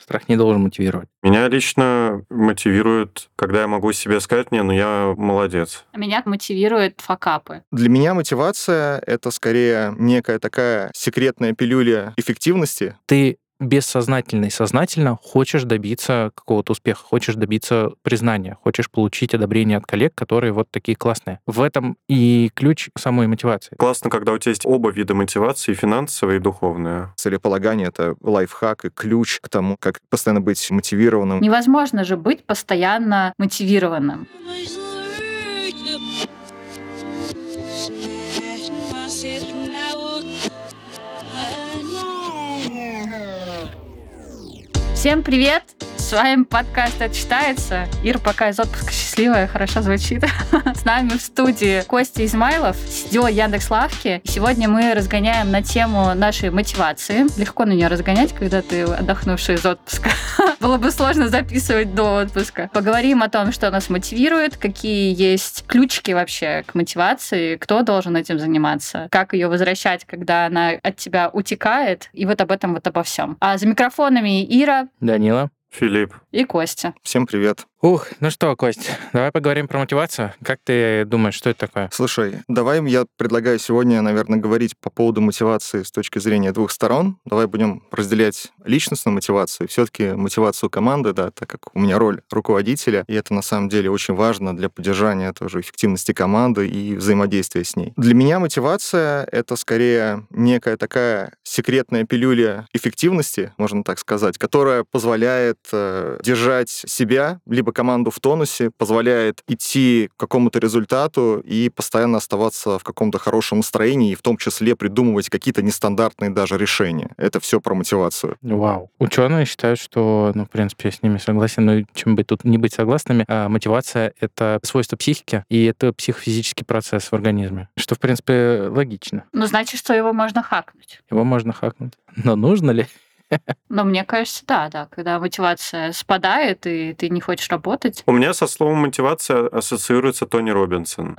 Страх не должен мотивировать. Меня лично мотивирует, когда я могу себе сказать: не, ну я молодец. Меня мотивируют факапы. Для меня мотивация — это скорее некая такая секретная пилюля эффективности. Ты бессознательно и сознательно хочешь добиться какого-то успеха, хочешь добиться признания, хочешь получить одобрение от коллег, которые вот такие классные. В этом и ключ самой мотивации. Классно, когда у тебя есть оба вида мотивации, финансовая и духовная. Целеполагание — это лайфхак и ключ к тому, как постоянно быть мотивированным. Невозможно же быть постоянно мотивированным. Всем привет! С вами подкаст «Это читается». Ира пока из отпуска счастливая, хорошо звучит. С нами в студии Костя Измайлов, CDO Яндекс Лавки. Сегодня мы разгоняем на тему нашей мотивации. Легко на нее разгонять, когда ты отдохнувший из отпуска. Было бы сложно записывать до отпуска. Поговорим о том, что нас мотивирует, какие есть ключики вообще к мотивации, кто должен этим заниматься, как ее возвращать, когда она от тебя утекает, и вот об этом, вот обо всем. А за микрофонами Ира, Данила, Филипп и Костя. Всем привет. Ну что, Кость, давай поговорим про мотивацию. Как ты думаешь, что это такое? Слушай, давай я предлагаю сегодня, наверное, говорить по поводу мотивации с точки зрения двух сторон. Давай будем разделять личностную мотивацию, все-таки мотивацию команды, да, так как у меня роль руководителя, и это на самом деле очень важно для поддержания тоже эффективности команды и взаимодействия с ней. Для меня мотивация — это скорее некая такая секретная пилюля эффективности, можно так сказать, которая позволяет держать себя, либо команду в тонусе, позволяет идти к какому-то результату и постоянно оставаться в каком-то хорошем настроении, и в том числе придумывать какие-то нестандартные даже решения. Это все про мотивацию. Вау. Ученые считают, что, в принципе, я с ними согласен, но чем бы тут не быть согласными, а мотивация — это свойство психики, и это психофизический процесс в организме, что, в принципе, логично. Значит, что его можно хакнуть. Его можно хакнуть. Но нужно ли? Но мне кажется, да. Когда мотивация спадает, и ты не хочешь работать. У меня со словом «мотивация» ассоциируется Тони Робинсон.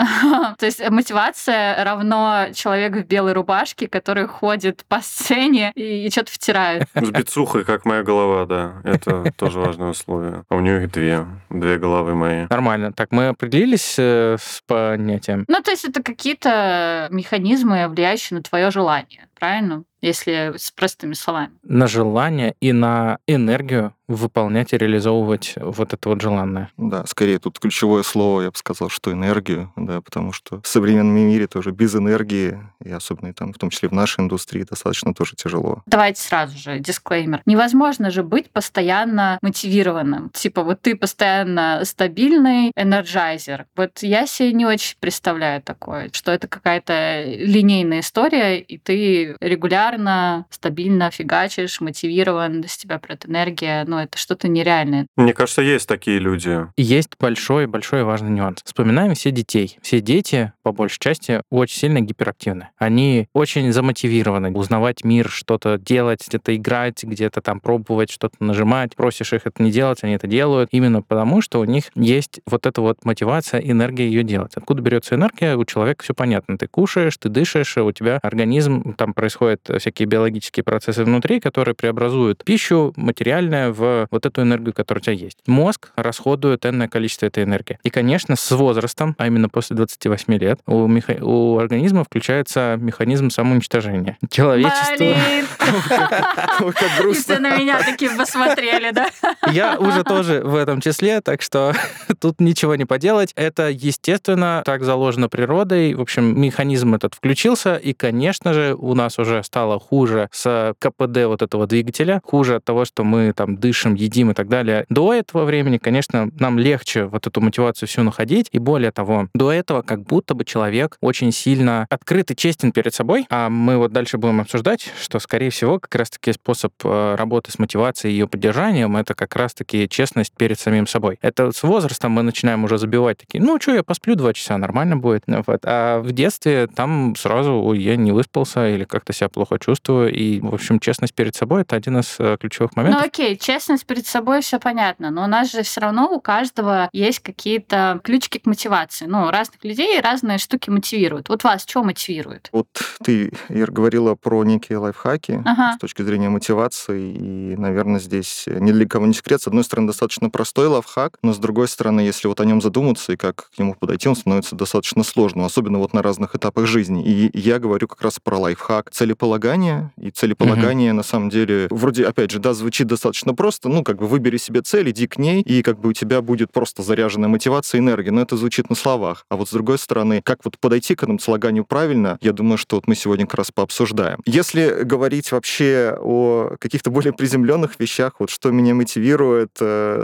То есть мотивация равно человек в белой рубашке, который ходит по сцене и что-то втирает. С бицухой, как моя голова, да. Это тоже важное условие. А у нее их две. Две головы мои. Нормально. Так, мы определились с понятием? То есть это какие-то механизмы, влияющие на твое желание. Правильно? Если с простыми словами. На желание и на энергию выполнять и реализовывать вот это вот желанное. Да, скорее тут ключевое слово, я бы сказал, что энергию, да, потому что в современном мире тоже без энергии, и особенно там, в том числе в нашей индустрии, достаточно тоже тяжело. Давайте сразу же дисклеймер. Невозможно же быть постоянно мотивированным. Типа вот ты постоянно стабильный энерджайзер. Вот я себе не очень представляю такое, что это какая-то линейная история, и ты регулярно, стабильно фигачишь, мотивирован, с тебя прет энергия, это что-то нереальное. Мне кажется, есть такие люди. Есть большой важный нюанс. Вспоминаем все детей. Все дети, по большей части, очень сильно гиперактивны. Они очень замотивированы узнавать мир, что-то делать, где-то играть, где-то там пробовать, что-то нажимать. Просишь их это не делать, они это делают. Именно потому, что у них есть вот эта вот мотивация, энергия ее делать. Откуда берется энергия? У человека все понятно. Ты кушаешь, ты дышишь, у тебя организм, там происходят всякие биологические процессы внутри, которые преобразуют пищу материальное в вот эту энергию, которая у тебя есть. Мозг расходует энное количество этой энергии. И, конечно, с возрастом, а именно после 28 лет, у организма включается механизм самоуничтожения. Человечество... Блин! И все на меня такие посмотрели, да? Я уже тоже в этом числе, так что тут ничего не поделать. Это, естественно, так заложено природой. В общем, механизм этот включился, и, конечно же, у нас уже стало хуже с КПД вот этого двигателя, хуже от того, что мы там дышим, едим и так далее. До этого времени, конечно, нам легче вот эту мотивацию всю находить, и более того, до этого как будто бы человек очень сильно открыт и честен перед собой, а мы вот дальше будем обсуждать, что, скорее всего, как раз-таки способ работы с мотивацией и ее поддержанием — это как раз-таки честность перед самим собой. Это с возрастом мы начинаем уже забивать такие, я посплю 2 часа, нормально будет. Вот. А в детстве там сразу я не выспался или как-то себя плохо чувствую, и, в общем, честность перед собой — это один из ключевых моментов. Честность ответственность перед собой, все понятно, но у нас же все равно у каждого есть какие-то ключики к мотивации. Ну, разных людей разные штуки мотивируют. Вот вас что мотивирует? Вот ты, Ир, говорила про некие лайфхаки с точки зрения мотивации, и, наверное, здесь ни для кого не секрет. С одной стороны, достаточно простой лайфхак, но с другой стороны, если вот о нем задуматься и как к нему подойти, он становится достаточно сложным, особенно вот на разных этапах жизни. И я говорю как раз про лайфхак целеполагания. И целеполагание, на самом деле, вроде, опять же, да, звучит достаточно просто, ну, как бы выбери себе цель, иди к ней, и как бы у тебя будет просто заряженная мотивация, энергия. Но это звучит на словах. А вот с другой стороны, как вот подойти к этому целеполаганию правильно, я думаю, что вот мы сегодня как раз пообсуждаем. Если говорить вообще о каких-то более приземленных вещах, вот что меня мотивирует,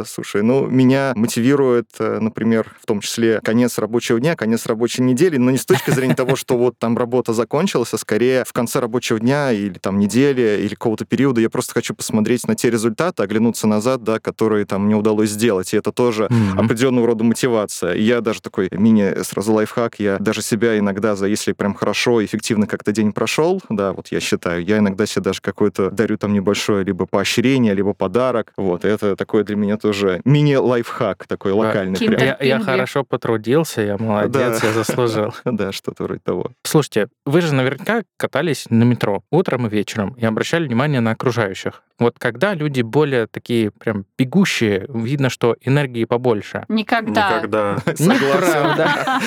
слушай, ну, меня мотивирует, например, в том числе конец рабочего дня, конец рабочей недели, но не с точки зрения того, что вот там работа закончилась, а скорее в конце рабочего дня или там недели, или какого-то периода я просто хочу посмотреть на те результаты, оглянуться назад, да, которые там мне удалось сделать, и это тоже определенного рода мотивация. И я даже такой мини-сразу лайфхак, я даже себя иногда, если прям хорошо, эффективно как-то день прошел, да, вот я считаю, я иногда себе даже какое-то дарю там небольшое либо поощрение, либо подарок, вот, это такой для меня тоже мини-лайфхак такой локальный. Я хорошо потрудился, я молодец, я заслужил. Да, что-то вроде того. Слушайте, вы же наверняка катались на метро утром и вечером и обращали внимание на окружающих. Вот когда люди более такие прям бегущие, видно, что энергии побольше. Никогда. Неправда.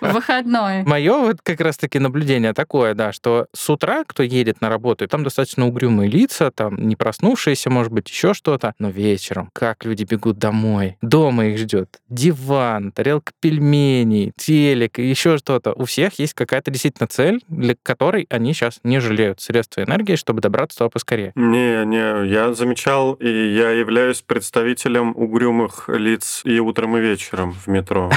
Выходной. Мое вот как раз-таки наблюдение такое, да, что с утра, кто едет на работу, там достаточно угрюмые лица, там не проснувшиеся, может быть, еще что-то. Но вечером, как люди бегут домой, дома их ждет диван, тарелка пельменей, телек и еще что-то. У всех есть какая-то действительно цель, для которой они сейчас не жалеют средства энергии, чтобы добраться туда поскорее. Не, я замечал, и я являюсь представителем угрюмых лиц и утром, и вечером в метро.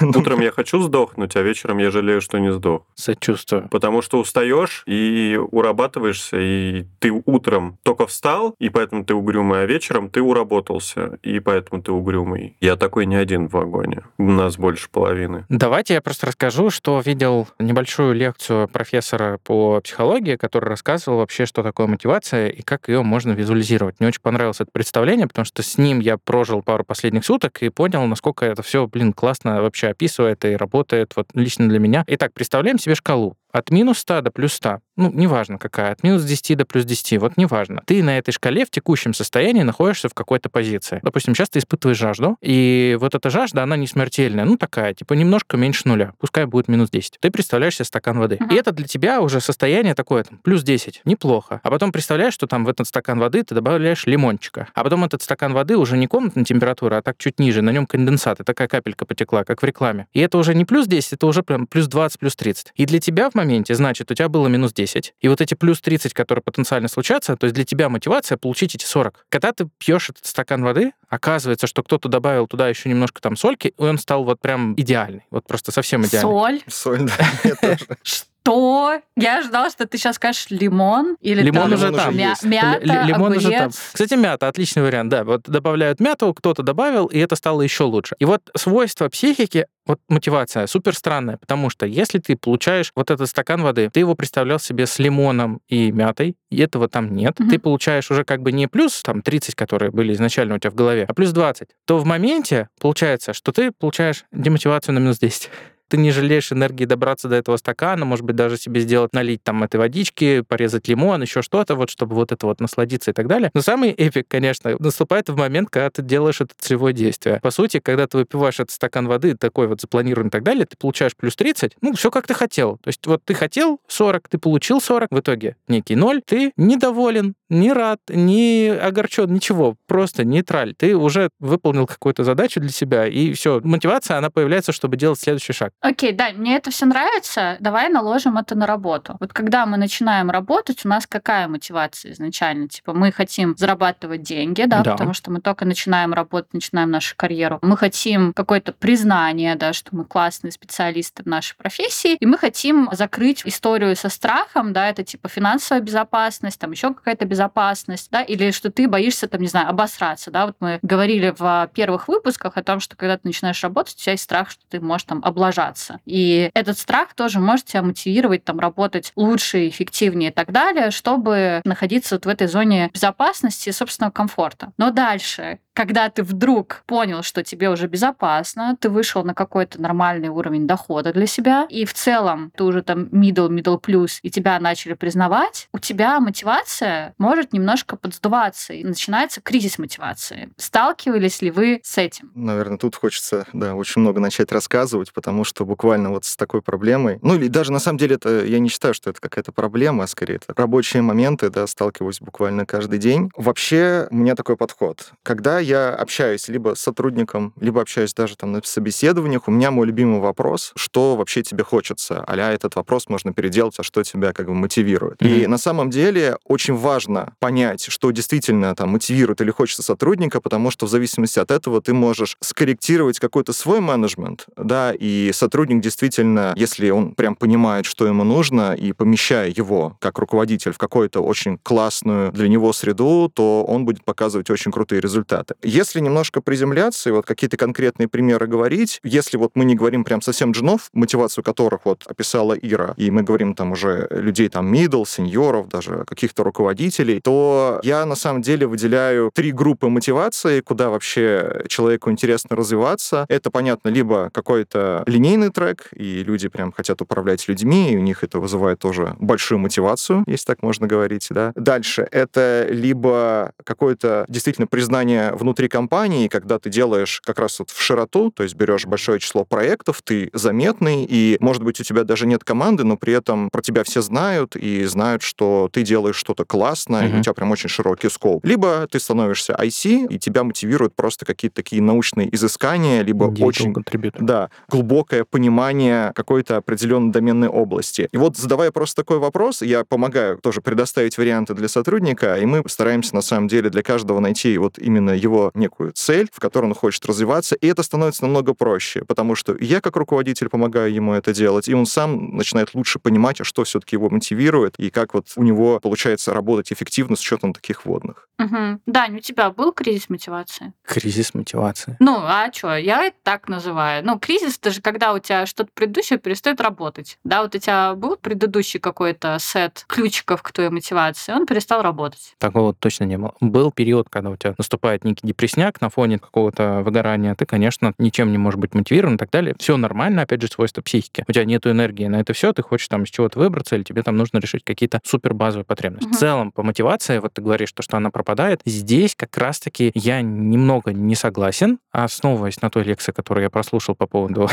Утром я хочу сдохнуть, а вечером я жалею, что не сдох. Сочувствую. Потому что устаешь и урабатываешься, и ты утром только встал, и поэтому ты угрюмый, а вечером ты уработался, и поэтому ты угрюмый. Я такой не один в вагоне. У нас больше половины. Давайте я просто расскажу, что видел небольшую лекцию профессора по психологии, который рассказывал вообще, что такое мотивация и как ее можно визуализировать. Мне очень понравилось это представление, потому что с ним я прожил пару последних суток и понял, насколько это все, классно вообще описывает и работает вот лично для меня. Итак, представляем себе шкалу. От минус 100 до плюс 100. Ну, неважно какая. От минус 10 до плюс 10. Вот неважно. Ты на этой шкале в текущем состоянии находишься в какой-то позиции. Допустим, сейчас ты испытываешь жажду, и вот эта жажда, она не смертельная. Ну, такая, типа, немножко меньше нуля. Пускай будет минус 10. Ты представляешь себе стакан воды. И это для тебя уже состояние такое, там, плюс 10. Неплохо. А потом представляешь, что там в этот стакан воды ты добавляешь лимончика. А потом этот стакан воды уже не комнатной температуры, а так чуть ниже. На нем конденсат. И такая капелька потекла, как в рекламе. И это уже не плюс 10, это уже прям плюс 20, плюс 30. И для тебя в моменте, значит, у тебя было минус 10. И вот эти плюс 30, которые потенциально случатся, то есть для тебя мотивация получить эти 40. Когда ты пьешь этот стакан воды, оказывается, что кто-то добавил туда еще немножко там сольки, и он стал вот прям идеальный. Вот просто совсем идеальный. Соль, да. Что? Я ожидала, что ты сейчас скажешь лимон или лимон там, уже там. Мята, лимон огурец. Уже там. Кстати, мята отличный вариант, да. Вот добавляют мяту, кто-то добавил, и это стало еще лучше. И вот свойство психики, вот мотивация супер странная, потому что если ты получаешь вот этот стакан воды, ты его представлял себе с лимоном и мятой, и этого там нет. Ты получаешь уже как бы не плюс там 30, которые были изначально у тебя в голове, а плюс 20, то в моменте получается, что ты получаешь демотивацию на минус 10. Ты не жалеешь энергии добраться до этого стакана, может быть, даже себе сделать, налить там этой водички, порезать лимон, еще что-то, вот, чтобы вот это вот насладиться и так далее. Но самый эпик, конечно, наступает в момент, когда ты делаешь это целевое действие. По сути, когда ты выпиваешь этот стакан воды, такой вот запланированный и так далее, ты получаешь плюс 30, все как ты хотел. То есть вот ты хотел 40, ты получил 40, в итоге некий 0, ты недоволен, не рад, не огорчен, ничего, просто нейтраль. Ты уже выполнил какую-то задачу для себя, и все. Мотивация, она появляется, чтобы делать следующий шаг. Окей, да, мне это все нравится, давай наложим это на работу. Вот когда мы начинаем работать, у нас какая мотивация изначально? Типа мы хотим зарабатывать деньги, да, потому что мы только начинаем работать, начинаем нашу карьеру. Мы хотим какое-то признание, да, что мы классные специалисты в нашей профессии, и мы хотим закрыть историю со страхом, да, это типа финансовая безопасность, там еще какая-то безопасность, да, или что ты боишься, там, не знаю, обосраться, да. Вот мы говорили в первых выпусках о том, что когда ты начинаешь работать, у тебя есть страх, что ты можешь там облажаться. разобраться. И этот страх тоже может тебя мотивировать там, работать лучше, эффективнее и так далее, чтобы находиться вот в этой зоне безопасности и собственного комфорта. Но дальше, когда ты вдруг понял, что тебе уже безопасно, ты вышел на какой-то нормальный уровень дохода для себя, и в целом ты уже там middle plus, и тебя начали признавать, у тебя мотивация может немножко подсдуваться, и начинается кризис мотивации. Сталкивались ли вы с этим? Наверное, тут хочется, да, очень много начать рассказывать, потому что буквально вот с такой проблемой, ну или даже на самом деле это, я не считаю, что это какая-то проблема, а скорее это рабочие моменты, да, сталкиваюсь буквально каждый день. Вообще у меня такой подход. Когда я общаюсь либо с сотрудником, либо общаюсь даже там на собеседованиях, у меня мой любимый вопрос, что вообще тебе хочется, а-ля этот вопрос можно переделать, а что тебя как бы мотивирует. Mm-hmm. И на самом деле очень важно понять, что действительно там мотивирует или хочется сотрудника, потому что в зависимости от этого ты можешь скорректировать какой-то свой менеджмент, да, и сотрудник действительно, если он прям понимает, что ему нужно, и помещая его как руководитель в какую-то очень классную для него среду, то он будет показывать очень крутые результаты. Если немножко приземляться и вот какие-то конкретные примеры говорить, если вот мы не говорим прям совсем джунов, мотивацию которых вот описала Ира, и мы говорим там уже людей там middle, сеньоров, даже каких-то руководителей, то я на самом деле выделяю 3 группы мотивации, куда вообще человеку интересно развиваться. Это, понятно, либо какой-то линейный трек, и люди прям хотят управлять людьми, и у них это вызывает тоже большую мотивацию, если так можно говорить, да. Дальше это либо какое-то действительно признание внутри компании, когда ты делаешь как раз вот в широту, то есть берешь большое число проектов, ты заметный, и, может быть, у тебя даже нет команды, но при этом про тебя все знают и знают, что ты делаешь что-то классное, и у тебя прям очень широкий скоуп. Либо ты становишься IC, и тебя мотивируют просто какие-то такие научные изыскания, либо очень глубокое понимание какой-то определенной доменной области. И вот, задавая просто такой вопрос, я помогаю тоже предоставить варианты для сотрудника, и мы стараемся, на самом деле, для каждого найти вот именно его некую цель, в которой он хочет развиваться, и это становится намного проще, потому что я, как руководитель, помогаю ему это делать, и он сам начинает лучше понимать, что все-таки его мотивирует, и как вот у него получается работать эффективно с учетом таких вводных. Угу. Дань, у тебя был кризис мотивации? Кризис мотивации? Ну, а что? Я это так называю. Ну, кризис — это же когда у тебя что-то предыдущее перестает работать. Да, вот у тебя был предыдущий какой-то сет ключиков к твоей мотивации, он перестал работать. Такого точно не было. Был период, когда у тебя наступает некий депрессняк на фоне какого-то выгорания, ты, конечно, ничем не можешь быть мотивирован и так далее. Все нормально, опять же, свойство психики. У тебя нет энергии на это все, ты хочешь там из чего-то выбраться, или тебе там нужно решить какие-то супер базовые потребности. В целом, по мотивации, вот ты говоришь, что она пропадает, здесь как раз-таки я немного не согласен, основываясь на той лекции, которую я прослушал по поводу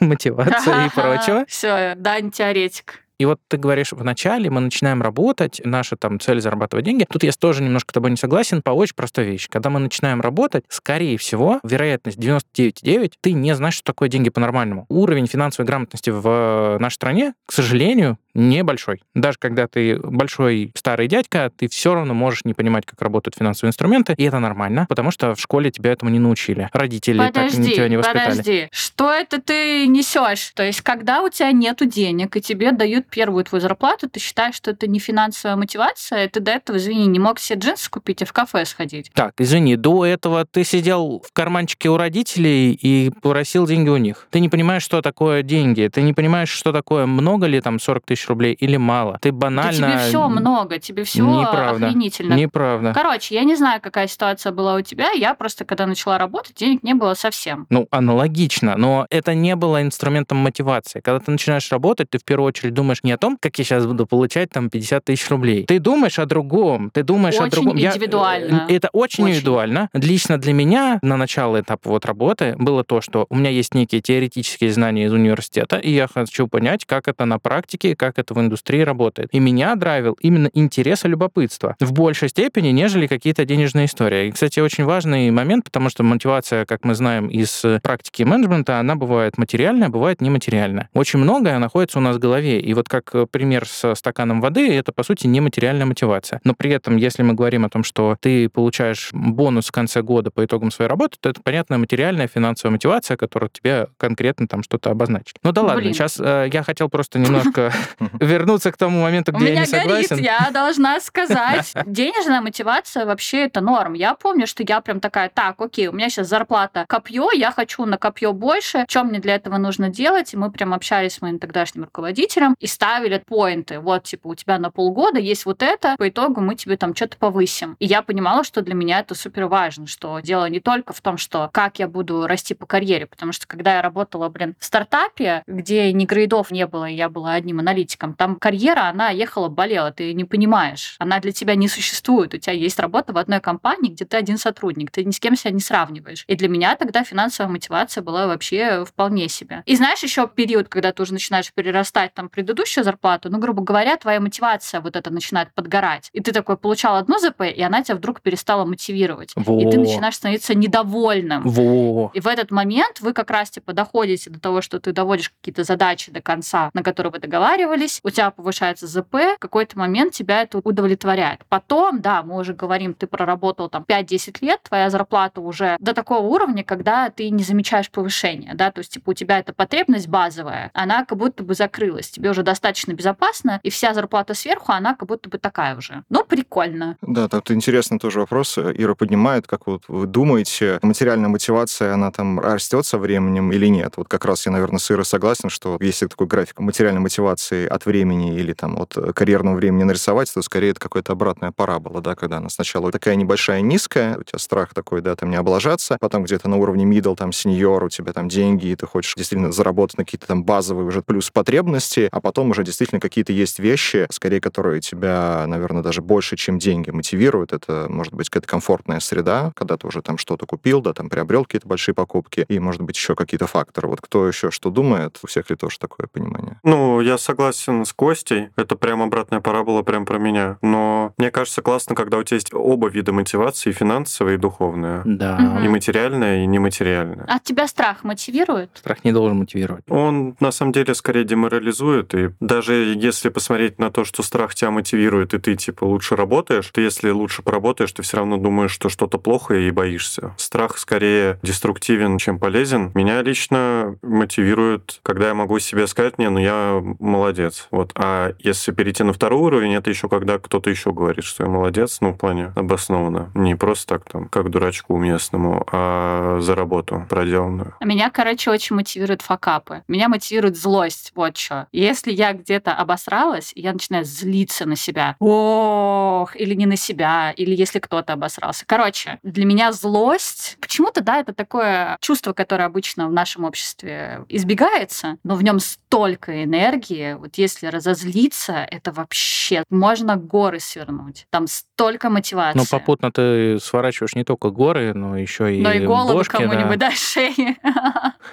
мотивации и прочего. Все, Дань теоретик. И вот ты говоришь, вначале мы начинаем работать, наша там цель зарабатывать деньги. Тут я тоже немножко с тобой не согласен по очень простой вещи. Когда мы начинаем работать, скорее всего, вероятность 99,9, ты не знаешь, что такое деньги по-нормальному. Уровень финансовой грамотности в нашей стране, к сожалению, небольшой. Даже когда ты большой старый дядька, ты все равно можешь не понимать, как работают финансовые инструменты, и это нормально, потому что в школе тебя этому не научили. Родители так тебя не воспитали. Подожди, что это ты несешь? То есть, когда у тебя нету денег, и тебе дают первую твою зарплату, ты считаешь, что это не финансовая мотивация, ты до этого, извини, не мог себе джинсы купить и в кафе сходить. Так, извини, до этого ты сидел в карманчике у родителей и просил деньги у них. Ты не понимаешь, что такое деньги, ты не понимаешь, что такое много ли там 40 тысяч рублей или мало. Ты банально... Да тебе все много, тебе всего охренительно. Неправда. Короче, я не знаю, какая ситуация была у тебя, я просто, когда начала работать, денег не было совсем. Ну, аналогично, но это не было инструментом мотивации. Когда ты начинаешь работать, ты в первую очередь думаешь не о том, как я сейчас буду получать там 50 тысяч рублей. Ты думаешь о другом. Ты думаешь очень о другом. Индивидуально. Это очень индивидуально. Лично для меня на начало этапа вот работы было то, что у меня есть некие теоретические знания из университета, и я хочу понять, как это на практике, как это в индустрии работает. И меня драйвил именно интерес и любопытство в большей степени, нежели какие-то денежные истории. И, кстати, очень важный момент, потому что мотивация, как мы знаем из практики менеджмента, она бывает материальная, бывает нематериальная. Очень многое находится у нас в голове. И вот вот как пример со стаканом воды, это, по сути, нематериальная мотивация. Но при этом, если мы говорим о том, что ты получаешь бонус в конце года по итогам своей работы, то это, понятно, материальная финансовая мотивация, которая тебе конкретно там что-то обозначит. Ну да ладно, сейчас я хотел просто немножко вернуться к тому моменту, где я не согласен. У меня горит, я должна сказать. Денежная мотивация вообще это норм. Я помню, что я прям такая, так, окей, у меня сейчас зарплата копье, я хочу на копье больше, что мне для этого нужно делать? И мы прям общались с моим тогдашним руководителем и ставили поинты. Вот, типа, у тебя на полгода есть вот это, по итогу мы тебе там что-то повысим. И я понимала, что для меня это супер важно, что дело не только в том, что как я буду расти по карьере, потому что когда я работала, в стартапе, где ни грейдов не было, и я была одним аналитиком, там карьера, она ехала, болела, ты не понимаешь. Она для тебя не существует. У тебя есть работа в одной компании, где ты один сотрудник, ты ни с кем себя не сравниваешь. И для меня тогда финансовая мотивация была вообще вполне себе. И знаешь, еще период, когда ты уже начинаешь перерастать там предыдущую зарплату, ну, грубо говоря, твоя мотивация вот эта начинает подгорать. И ты такой получал одну ЗП, и она тебя вдруг перестала мотивировать. Во. И ты начинаешь становиться недовольным. Во. И в этот момент вы как раз типа доходите до того, что ты доводишь какие-то задачи до конца, на которые вы договаривались, у тебя повышается ЗП, в какой-то момент тебя это удовлетворяет. Потом, да, мы уже говорим, ты проработал там 5-10 лет, твоя зарплата уже до такого уровня, когда ты не замечаешь повышения, да, то есть типа у тебя эта потребность базовая, она как будто бы закрылась, тебе уже достаточно безопасно, и вся зарплата сверху, она как будто бы такая уже. Ну, прикольно. Да, тут интересный тоже вопрос Ира поднимает, как вот вы думаете, материальная мотивация, она там растет со временем или нет? Вот как раз я, наверное, с Ирой согласен, что если такой график материальной мотивации от времени или там от карьерного времени нарисовать, то скорее это какая-то обратная парабола, да, когда она сначала такая небольшая, низкая, у тебя страх такой, да, там не облажаться, потом где-то на уровне middle, там, senior, у тебя там деньги, и ты хочешь действительно заработать на какие-то там базовые уже плюс потребности, а потом уже действительно какие-то есть вещи, скорее, которые тебя, наверное, даже больше, чем деньги мотивируют. Это может быть какая-то комфортная среда, когда ты уже там что-то купил, да, там приобрел какие-то большие покупки, и, может быть, еще какие-то факторы. Вот кто еще что думает? У всех ли тоже такое понимание? Ну, я согласен с Костей. Это прям обратная парабола прям про меня. Но мне кажется, классно, когда у тебя есть оба вида мотивации, финансовая и духовная. Да. И материальная, и нематериальная. А тебя страх мотивирует? Страх не должен мотивировать. Он, на самом деле, скорее деморализует. И даже если посмотреть на то, что страх тебя мотивирует, и ты, типа, лучше работаешь, то если лучше поработаешь, ты все равно думаешь, что что-то плохо и боишься. Страх скорее деструктивен, чем полезен. Меня лично мотивирует, когда я могу себе сказать, не, ну я молодец. Вот. А если перейти на второй уровень, это еще когда кто-то еще говорит, что я молодец, ну в плане обоснованно. Не просто так там, как дурачку местному, а за работу проделанную. Меня, короче, очень мотивируют факапы. Меня мотивирует злость, вот что. Если я где-то обосралась, я начинаю злиться на себя. Ох, или не на себя, или если кто-то обосрался. Короче, для меня злость, почему-то, да, это такое чувство, которое обычно в нашем обществе избегается, но в нем столько энергии, вот если разозлиться, это вообще можно горы свернуть. Там столько мотивации. Но попутно ты сворачиваешь не только горы, но еще и бошки. Но и голову бошки, кому-нибудь, да, шеи.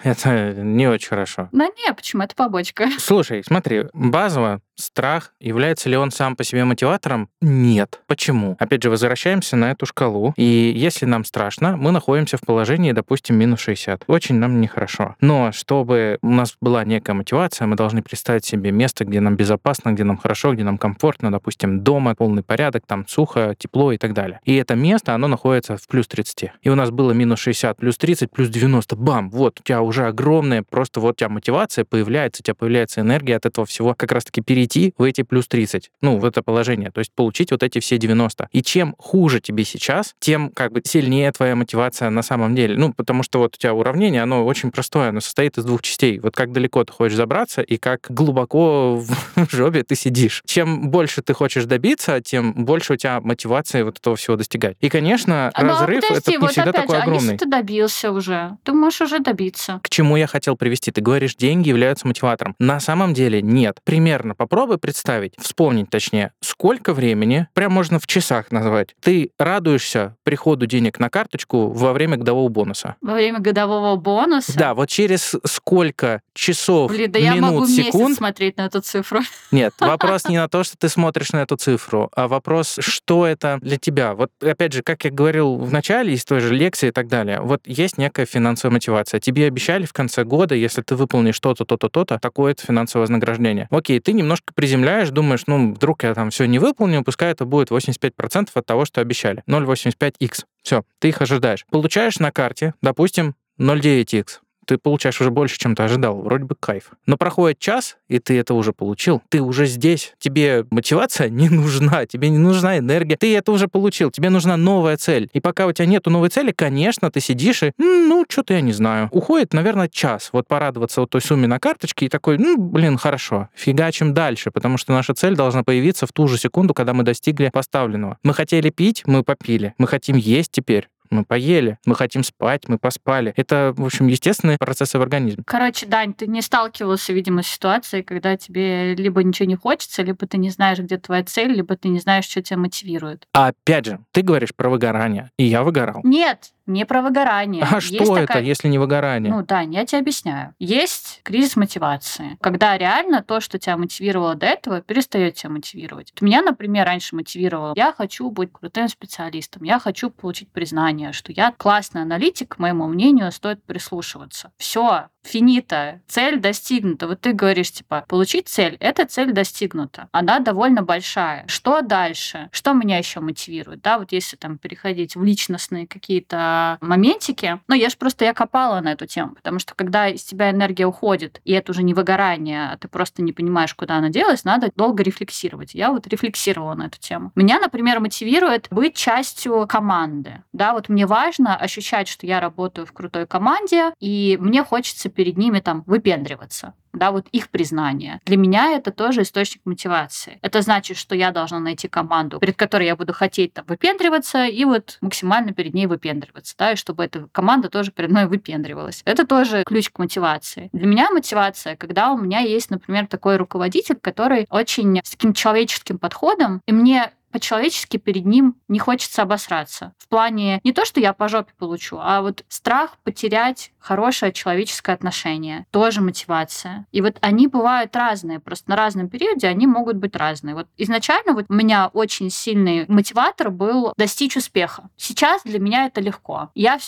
Это не очень хорошо. Да не, почему? Это побочка. Слушай, смотри, базово страх, является ли он сам по себе мотиватором? Нет. Почему? Опять же, возвращаемся на эту шкалу, и если нам страшно, мы находимся в положении, допустим, минус 60. Очень нам нехорошо. Но чтобы у нас была некая мотивация, мы должны представить себе место, где нам безопасно, где нам хорошо, где нам комфортно, допустим, дома, полный порядок, там сухо, тепло и так далее. И это место, оно находится в плюс 30. И у нас было минус 60, плюс 30, плюс 90, бам! Вот, у тебя уже огромная, просто вот у тебя мотивация появляется, у тебя появляется энергия от этого всего, как раз-таки перейти в эти плюс 30, ну, в это положение, то есть получить вот эти все 90. И чем хуже тебе сейчас, тем как бы сильнее твоя мотивация на самом деле. Ну, потому что вот у тебя уравнение, оно очень простое, оно состоит из двух частей. Вот как далеко ты хочешь забраться и как глубоко в жопе ты сидишь. Чем больше ты хочешь добиться, тем больше у тебя мотивации вот этого всего достигать. И, конечно, разрыв это не всегда такой огромный. А если ты добился уже? Ты можешь уже добиться. К чему я хотел привести? Ты говоришь, деньги являются мотиватором. На самом деле нет. Примерно попробуй представить, вспомнить точнее, сколько времени, прям можно в часах назвать, ты радуешься приходу денег на карточку во время годового бонуса. Во время годового бонуса? Да, вот через сколько часов, блин, да минут, секунд... я могу месяц смотреть на эту цифру. Нет, вопрос не на то, что ты смотришь на эту цифру, а вопрос, что это для тебя. Вот опять же, как я говорил в начале, из той же лекции и так далее, вот есть некая финансовая мотивация. Тебе обещали в конце года, если ты выполнишь то-то, то-то, то-то, такое-то финансовое вознаграждение. Окей, ты немножко немножко приземляешь, думаешь, ну, вдруг я там все не выполнил, пускай это будет 85% от того, что обещали. 0,85x. Все, ты их ожидаешь. Получаешь на карте, допустим, 0,9x. Ты получаешь уже больше, чем ты ожидал. Вроде бы кайф. Но проходит час, и ты это уже получил. Ты уже здесь. Тебе мотивация не нужна. Тебе не нужна энергия. Ты это уже получил. Тебе нужна новая цель. И пока у тебя нету новой цели, конечно, ты сидишь и, ну, что-то я не знаю. Уходит, наверное, час. Вот порадоваться вот той сумме на карточке и такой, ну, блин, хорошо. Фигачим дальше, потому что наша цель должна появиться в ту же секунду, когда мы достигли поставленного. Мы хотели пить, мы попили. Мы хотим есть теперь. Мы поели, мы хотим спать, мы поспали. Это, в общем, естественные процессы в организме. Короче, Дань, ты не сталкивался, видимо, с ситуацией, когда тебе либо ничего не хочется, либо ты не знаешь, где твоя цель, либо ты не знаешь, что тебя мотивирует. А опять же, ты говоришь про выгорание, и я выгорал. Нет, не про выгорание. А есть что такая... это, если не выгорание? Ну, Дань, я тебе объясняю. Есть кризис мотивации, когда реально то, что тебя мотивировало до этого, перестает тебя мотивировать. Вот меня, например, раньше мотивировало. Я хочу быть крутым специалистом, я хочу получить признание, что я классный аналитик, к моему мнению, стоит прислушиваться. Все, финита, цель достигнута. Вот ты говоришь, типа, получить цель, эта цель достигнута. Она довольно большая. Что дальше? Что меня еще мотивирует? Да, вот если там переходить в личностные какие-то моментики. Но я же просто копала на эту тему, потому что когда из тебя энергия уходит, и это уже не выгорание, а ты просто не понимаешь, куда она делась, надо долго рефлексировать. Я вот рефлексировала на эту тему. Меня, например, мотивирует быть частью команды. Да, вот мне важно ощущать, что я работаю в крутой команде, и мне хочется перед ними там выпендриваться. Да, вот их признание. Для меня это тоже источник мотивации. Это значит, что я должна найти команду, перед которой я буду хотеть там выпендриваться, и вот максимально перед ней выпендриваться, да, и чтобы эта команда тоже перед мной выпендривалась. Это тоже ключ к мотивации. Для меня мотивация, когда у меня есть, например, такой руководитель, который очень с таким человеческим подходом, и мне по-человечески перед ним не хочется обосраться. В плане не то, что я по жопе получу, а вот страх потерять хорошее человеческое отношение. Тоже мотивация. И вот они бывают разные. Просто на разном периоде они могут быть разные. Вот изначально вот у меня очень сильный мотиватор был достичь успеха. Сейчас для меня это легко. Я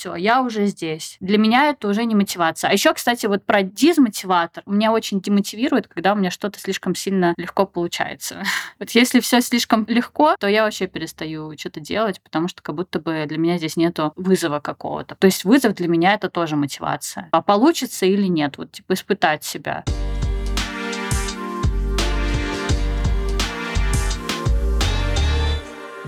уже здесь. Для меня это уже не мотивация. А еще, кстати, вот про дизмотиватор. Меня очень демотивирует, когда у меня что-то слишком сильно легко получается. Вот если все слишком легко, то я вообще перестаю что-то делать, потому что как будто бы для меня здесь нету вызова какого-то. То есть вызов для меня это тоже мотивация. А получится или нет? Вот типа испытать себя.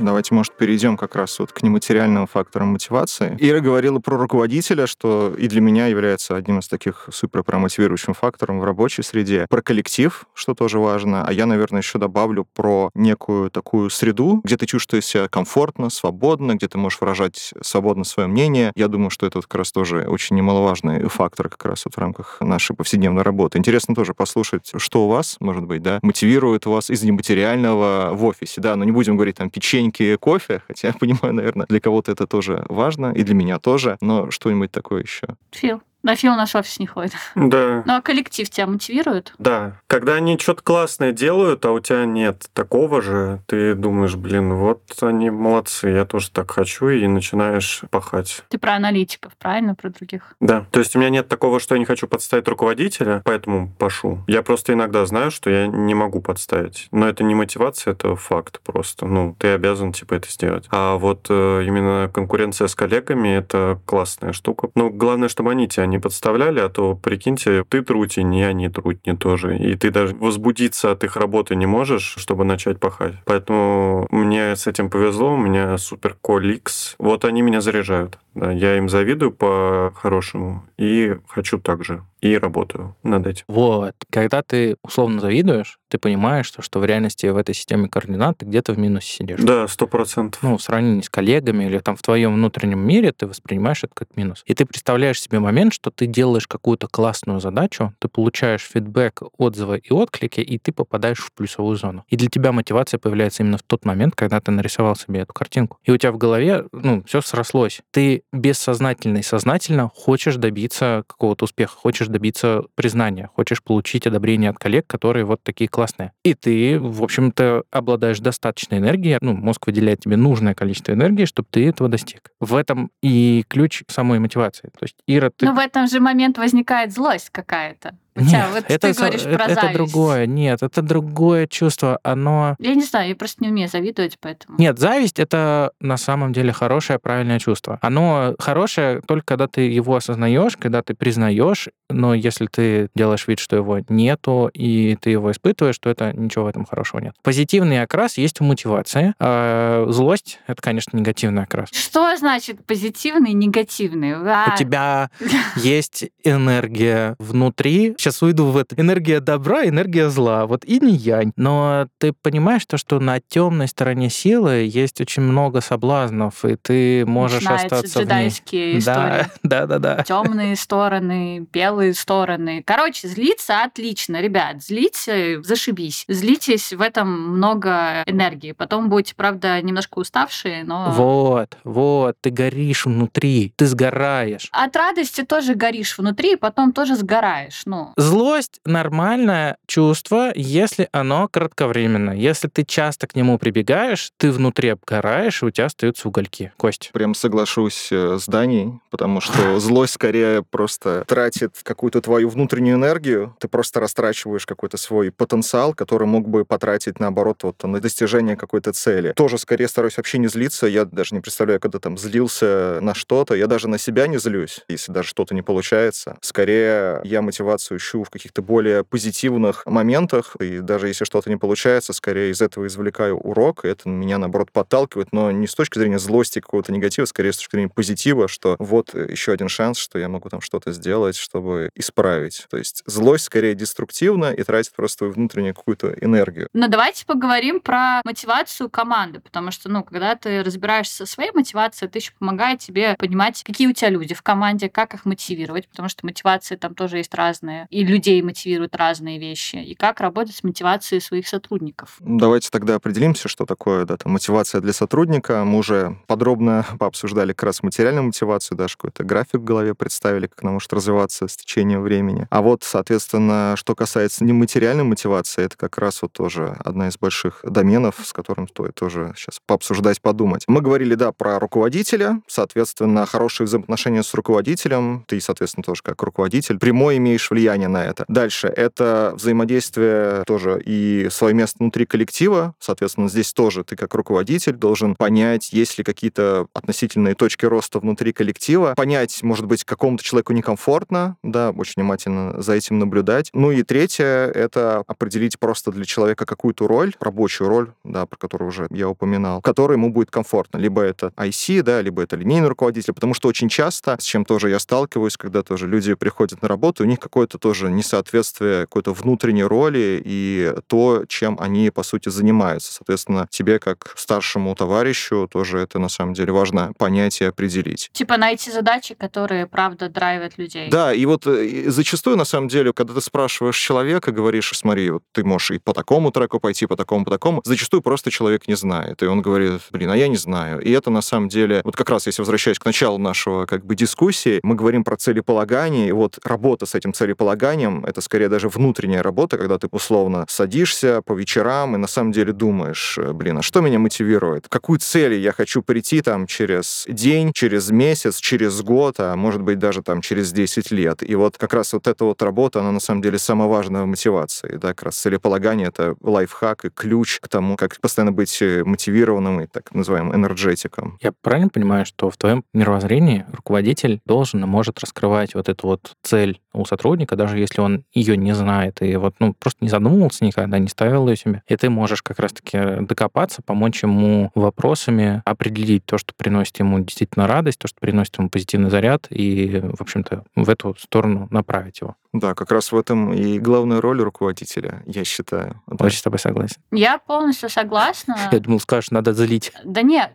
Давайте, может, перейдем как раз вот к нематериальным факторам мотивации. Ира говорила про руководителя, что и для меня является одним из таких суперпромотивирующим фактором в рабочей среде. Про коллектив, что тоже важно. А я, наверное, еще добавлю про некую такую среду, где ты чувствуешь себя комфортно, свободно, где ты можешь выражать свободно свое мнение. Я думаю, что это вот как раз тоже очень немаловажный фактор как раз вот в рамках нашей повседневной работы. Интересно тоже послушать, что у вас, может быть, да, мотивирует вас из нематериального в офисе, да, но не будем говорить там печенье, кофе, хотя я понимаю, наверное, для кого-то это тоже важно, и для меня тоже, но что-нибудь такое еще. Фил. На Фил наш офис не ходит. Да. Ну, а коллектив тебя мотивирует? Да. Когда они что-то классное делают, а у тебя нет такого же, ты думаешь, блин, вот они молодцы, я тоже так хочу, и начинаешь пахать. Ты про аналитиков, правильно? Про других? Да. То есть у меня нет такого, что я не хочу подставить руководителя, поэтому пашу. Я просто иногда знаю, что я не могу подставить. Но это не мотивация, это факт просто. Ну, ты обязан, типа, это сделать. А вот именно конкуренция с коллегами, это классная штука. Но главное, чтобы они тебя не подставляли, а то, прикиньте, ты трутень, и они трутни тоже. И ты даже возбудиться от их работы не можешь, чтобы начать пахать. Поэтому мне с этим повезло, у меня супер колликс. Вот они меня заряжают. Да, я им завидую по-хорошему и хочу так же. И работаю над этим. Вот. Когда ты условно завидуешь, ты понимаешь, что в реальности в этой системе координат ты где-то в минусе сидишь. Да, 100%. Ну, в сравнении с коллегами или там в твоем внутреннем мире ты воспринимаешь это как минус. И ты представляешь себе момент, что ты делаешь какую-то классную задачу, ты получаешь фидбэк, отзывы и отклики, и ты попадаешь в плюсовую зону. И для тебя мотивация появляется именно в тот момент, когда ты нарисовал себе эту картинку. И у тебя в голове, ну, все срослось. Ты бессознательно и сознательно хочешь добиться какого-то успеха, хочешь добиться признания, хочешь получить одобрение от коллег, которые вот такие классные. И ты, в общем-то, обладаешь достаточной энергией, ну, мозг выделяет тебе нужное количество энергии, чтобы ты этого достиг. В этом и ключ самой мотивации. То есть, Ира, ты... Но в этом же момент возникает злость какая-то. Хотя нет, вот ты говоришь про зависть. Это другое. Нет, это другое чувство. Оно... Я не знаю, я просто не умею завидовать, поэтому... Нет, зависть — это на самом деле хорошее, правильное чувство. Оно хорошее только когда ты его осознаешь, когда ты признаешь, но если ты делаешь вид, что его нету, и ты его испытываешь, то это ничего в этом хорошего нет. Позитивный окрас есть в мотивации. А злость — это, конечно, негативный окрас. Что значит позитивный и негативный? У тебя есть энергия внутри. Сейчас уйду в это. Энергия добра, энергия зла. Вот инь и янь. Но ты понимаешь то, что на темной стороне силы есть очень много соблазнов, и ты можешь остаться в ней. Начинаются джедайские истории. Да. Темные стороны, белые стороны. Короче, злиться отлично, ребят. Злите, зашибись. Злитесь, в этом много энергии. Потом будете, правда, немножко уставшие, но... Вот. Ты горишь внутри. Ты сгораешь. От радости тоже горишь внутри, потом тоже сгораешь. Злость — нормальное чувство, если оно кратковременно. Если ты часто к нему прибегаешь, ты внутри обгораешь, и у тебя остаются угольки. Кость. Прям соглашусь с Даней, потому что злость скорее просто тратит какую-то твою внутреннюю энергию. Ты просто растрачиваешь какой-то свой потенциал, который мог бы потратить, наоборот, вот, на достижение какой-то цели. Тоже скорее стараюсь вообще не злиться. Я даже не представляю, когда там злился на что-то. Я даже на себя не злюсь, если даже что-то не получается. Скорее я мотивацию ищу в каких-то более позитивных моментах, и даже если что-то не получается, скорее из этого извлекаю урок, и это меня, наоборот, подталкивает, но не с точки зрения злости, какого-то негатива, скорее с точки зрения позитива, что вот еще один шанс, что я могу там что-то сделать, чтобы исправить. То есть злость скорее деструктивна и тратит просто внутреннюю какую-то энергию. Но давайте поговорим про мотивацию команды, потому что, когда ты разбираешься со своей мотивацией, это еще помогает тебе понимать, какие у тебя люди в команде, как их мотивировать, потому что мотивации там тоже есть разные, и людей мотивируют разные вещи, и как работать с мотивацией своих сотрудников. Давайте тогда определимся, что такое мотивация для сотрудника. Мы уже подробно пообсуждали как раз материальную мотивацию, даже какой-то график в голове представили, как она может развиваться с течением времени. А вот, соответственно, что касается нематериальной мотивации, это как раз вот тоже одна из больших доменов, с которым стоит тоже сейчас пообсуждать, подумать. Мы говорили, про руководителя, соответственно, хорошие взаимоотношения с руководителем, ты, соответственно, тоже как руководитель прямой имеешь влияние на это. Дальше это взаимодействие тоже и свое место внутри коллектива, соответственно, здесь тоже ты как руководитель должен понять, есть ли какие-то относительные точки роста внутри коллектива, понять, может быть, какому-то человеку некомфортно, очень внимательно за этим наблюдать. И третье, это определить просто для человека какую-то роль, рабочую роль, про которую уже я упоминал, которой ему будет комфортно. Либо это IC, либо это линейный руководитель, потому что очень часто, с чем тоже я сталкиваюсь, когда тоже люди приходят на работу, у них какое-то тоже несоответствие какой-то внутренней роли и то, чем они, по сути, занимаются. Соответственно, тебе, как старшему товарищу, тоже это, на самом деле, важно понять и определить. Найти задачи, которые, правда, драйвят людей. Да, и вот зачастую, на самом деле, когда ты спрашиваешь человека, говоришь, смотри, вот ты можешь и по такому треку пойти, по такому, зачастую просто человек не знает. И он говорит, а я не знаю. И это, на самом деле, вот как раз, если возвращаясь к началу нашего, дискуссии, мы говорим про целеполагание, и вот работа с этим целеполаганием, это скорее даже внутренняя работа, когда ты условно садишься по вечерам и на самом деле думаешь, а что меня мотивирует? К какой цели я хочу прийти там через день, через месяц, через год, а может быть даже там через 10 лет. И вот как раз вот эта вот работа, она на самом деле самая важная в мотивации. Как раз целеполагание — это лайфхак и ключ к тому, как постоянно быть мотивированным и так называемым энергетиком. Я правильно понимаю, что в твоем мировоззрении руководитель должен и может раскрывать вот эту вот цель у сотрудника, даже если он ее не знает и просто не задумывался никогда, не ставил ее себе. И ты можешь как раз-таки докопаться, помочь ему вопросами, определить то, что приносит ему действительно радость, то, что приносит ему позитивный заряд, и, в общем-то, в эту сторону направить его. Да, как раз в этом и главная роль руководителя, я считаю. Очень с тобой согласен. Я полностью согласна. Я думал, скажешь, надо залить. Да нет,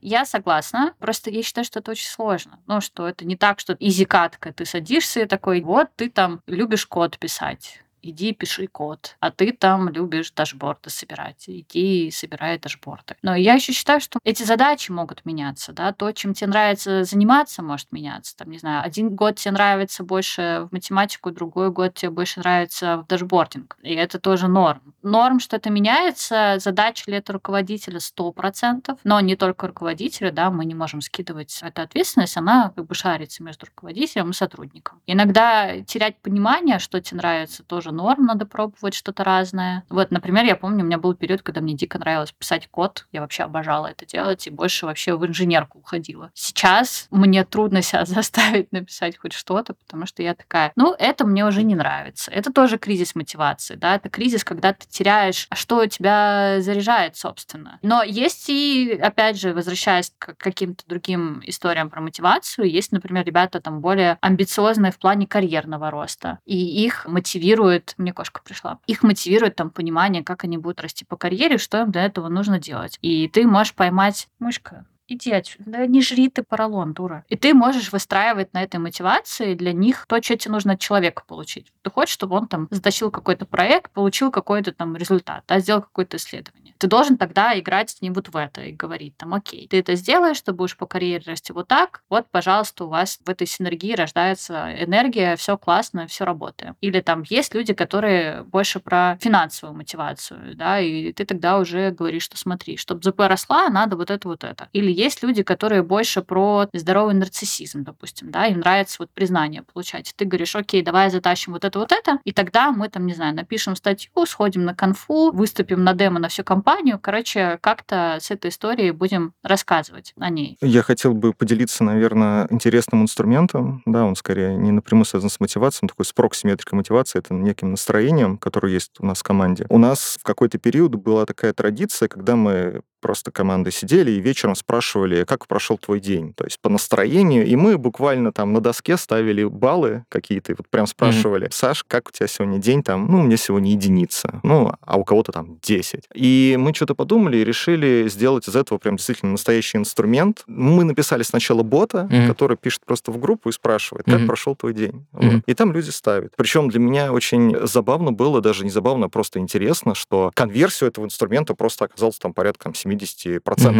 я согласна. Просто я считаю, что это очень сложно. Что это не так, что изи-катка. Ты садишься и такой, вот ты там любишь код писать. иди пиши код, а ты там любишь дашборды собирать, иди собирай дашборды. Но я еще считаю, что эти задачи могут меняться, да, то, чем тебе нравится заниматься, может меняться, там, не знаю, один год тебе нравится больше в математику, другой год тебе больше нравится в дашбординг, и это тоже норм. Норм, что это меняется, задача ли это руководителя 100%, но не только руководителя, да, мы не можем скидывать эту ответственность, она как бы шарится между руководителем и сотрудником. Иногда терять понимание, что тебе нравится, тоже норм, надо пробовать что-то разное. Вот, например, я помню, у меня был период, когда мне дико нравилось писать код, я вообще обожала это делать и больше вообще в инженерку уходила. Сейчас мне трудно себя заставить написать хоть что-то, потому что я такая, ну, это мне уже не нравится. Это тоже кризис мотивации, да, это кризис, когда ты теряешь, что тебя заряжает, собственно. Но есть и, опять же, возвращаясь к каким-то другим историям про мотивацию, есть, например, ребята там более амбициозные в плане карьерного роста, и их мотивирует, мне кошка пришла, их мотивирует там понимание, как они будут расти по карьере, что им для этого нужно делать. И ты можешь поймать мышка, иди отсюда, да не жри ты поролон, дура. И ты можешь выстраивать на этой мотивации для них то, что тебе нужно от человека получить. Ты хочешь, чтобы он там затащил какой-то проект, получил какой-то там результат, да, сделал какое-то исследование. Ты должен тогда играть с ним вот в это и говорить там, окей, ты это сделаешь, ты будешь по карьере расти вот так, вот, пожалуйста, у вас в этой синергии рождается энергия, все классно, все работает. Или там есть люди, которые больше про финансовую мотивацию, да, и ты тогда уже говоришь, что смотри, чтобы ЗП росла, надо вот это, вот это. Или есть люди, которые больше про здоровый нарциссизм, допустим, да, им нравится вот признание получать. Ты говоришь, окей, давай затащим вот это, и тогда мы там, не знаю, напишем статью, сходим на конфу, выступим на демо на всю компанию, короче, как-то с этой историей будем рассказывать о ней. Я хотел бы поделиться, наверное, интересным инструментом, да, он скорее не напрямую связан с мотивацией, он такой с проксиметрикой мотивации, это неким настроением, которое есть у нас в команде. У нас в какой-то период была такая традиция, когда мы просто команды сидели и вечером спрашивали, как прошел твой день, то есть по настроению, и мы буквально там на доске ставили баллы какие-то, и вот прям спрашивали, Саш, как у тебя сегодня день, там, ну, у меня сегодня 1, ну, а у кого-то там 10. И мы что-то подумали и решили сделать из этого прям действительно настоящий инструмент. Мы написали сначала бота, который пишет просто в группу и спрашивает, как прошел твой день. Вот. И там люди ставят. Причем для меня очень забавно было, даже не забавно, а просто интересно, что конверсию этого инструмента просто оказалось там порядком 70%.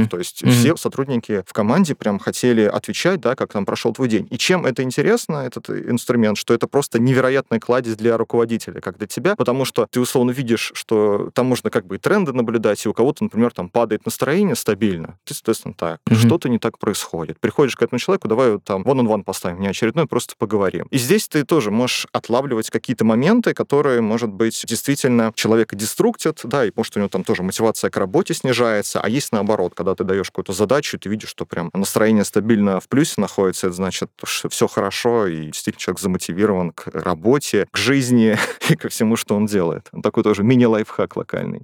То есть все сотрудники в команде прям хотели отвечать, да, как там прошел твой день. И чем это интересно, этот инструмент, что это просто невероятная кладезь для руководителя, как для тебя, потому что ты условно видишь, что там можно как бы и тренды наблюдать, и у кого-то, например, там падает настроение стабильно. Ты, соответственно, так, что-то не так происходит. Приходишь к этому человеку, давай вот там one-on-one поставим, не очередной, просто поговорим. И здесь ты тоже можешь отлавливать какие-то моменты, которые, может быть, действительно человека деструктят, да, и может у него там тоже мотивация к работе снижается, а есть наоборот, когда ты даешь какую-то задачу, ты видишь, что прям настроение стабильно в плюсе находится, это значит, что все хорошо, и действительно человек замотивирован к работе, к жизни и ко всему, что он делает. Такой тоже мини-лайфхак локальный.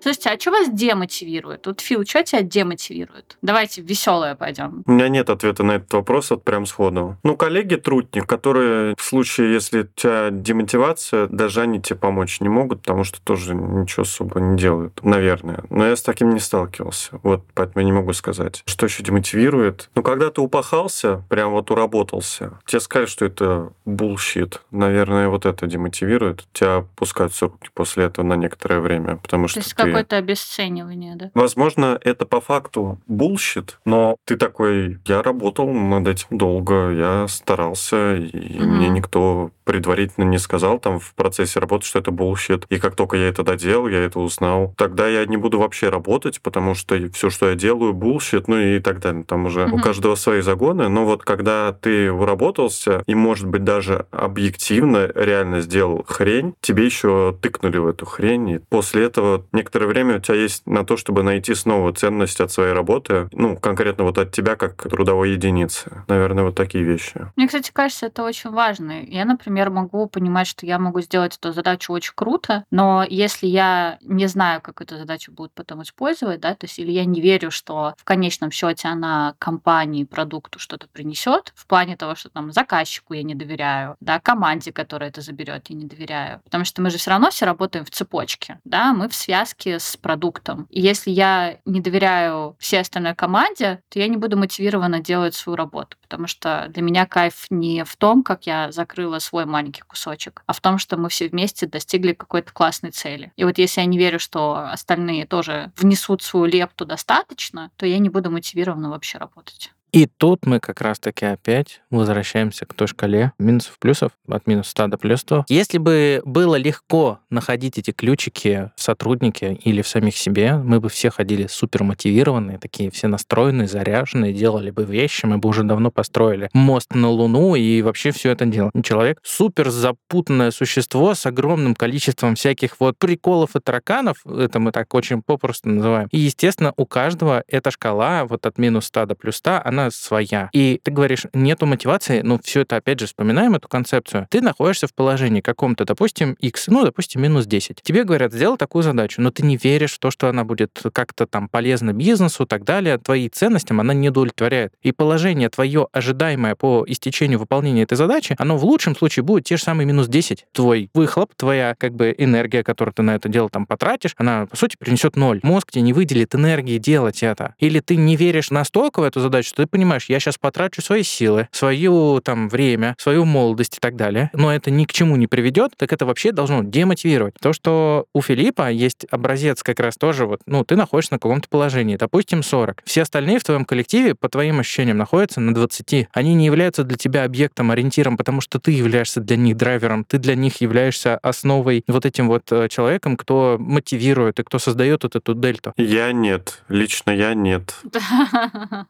Слушайте, а что вас демотивирует? Вот, Фил, что тебя демотивирует? Давайте в веселое пойдем. У меня нет ответа на этот вопрос, вот прям сходного. Ну, коллеги-трутник, которые в случае, если у тебя демотивация, даже они тебе помочь не могут, потому что тоже ничего особо не делают, наверное. Но я с таким не сталкивался, вот, поэтому я не могу сказать. Что еще демотивирует? Ну, когда ты упахался, прям вот уработался, тебе сказали, что это bullshit, наверное, вот это демотивирует. Тебя пускают в руки после этого на некоторое время, потому что ты... Какое-то обесценивание, да? Возможно, это по факту булщит, но ты такой, я работал над этим долго, я старался, и мне никто предварительно не сказал там в процессе работы, что это булщит. И как только я это доделал, я это узнал, тогда я не буду вообще работать, потому что все, что я делаю, булщит, ну и так далее. Там уже у каждого свои загоны, но вот когда ты уработался и, может быть, даже объективно реально сделал хрень, тебе еще тыкнули в эту хрень, и после этого некоторые время у тебя есть на то, чтобы найти снова ценность от своей работы, ну, конкретно вот от тебя как трудовой единицы. Наверное, вот такие вещи. Мне, кстати, кажется, это очень важно. Я, например, например, могу понимать, что я могу сделать эту задачу очень круто, но если я не знаю, как эту задачу будут потом использовать, да, то есть или я не верю, что в конечном счете она компании, продукту что-то принесет, в плане того, что там заказчику я не доверяю, да, команде, которая это заберет, я не доверяю. Потому что мы же все равно все работаем в цепочке, да, мы в связке с продуктом. И если я не доверяю всей остальной команде, то я не буду мотивирована делать свою работу, потому что для меня кайф не в том, как я закрыла свой маленький кусочек, а в том, что мы все вместе достигли какой-то классной цели. И вот если я не верю, что остальные тоже внесут свою лепту достаточно, то я не буду мотивирована вообще работать. И тут мы как раз-таки опять возвращаемся к той шкале минусов-плюсов, от минус 100 до плюс 100. Если бы было легко находить эти ключики в сотруднике или в самих себе, мы бы все ходили супермотивированные, такие все настроенные, заряженные, делали бы вещи, мы бы уже давно построили мост на Луну и вообще все это дело. Человек — супер запутанное существо с огромным количеством всяких вот приколов и тараканов, это мы так очень попросту называем. И, естественно, у каждого эта шкала вот от минус 100 до плюс 100, она своя. И ты говоришь, нету мотивации, но все это, опять же, вспоминаем эту концепцию. Ты находишься в положении каком-то, допустим, X, ну, допустим, минус 10. Тебе говорят, сделай такую задачу, но ты не веришь в то, что она будет как-то там полезна бизнесу и так далее, твоим ценностям она не удовлетворяет. И положение твое ожидаемое по истечению выполнения этой задачи, оно в лучшем случае будет те же самые минус 10. Твой выхлоп, твоя как бы энергия, которую ты на это дело там потратишь, она, по сути, принесет ноль. Мозг тебе не выделит энергии делать это. Или ты не веришь настолько в эту задачу, что ты понимаешь, я сейчас потрачу свои силы, свое там время, свою молодость и так далее, но это ни к чему не приведет, так это вообще должно демотивировать. То, что у Филиппа есть образец как раз тоже, вот, ну, ты находишься на каком-то положении, допустим, 40. Все остальные в твоем коллективе, по твоим ощущениям, находятся на 20. Они не являются для тебя объектом, ориентиром, потому что ты являешься для них драйвером, ты для них являешься основой, вот этим вот человеком, кто мотивирует и кто создает вот эту дельту. Я нет. Лично я нет.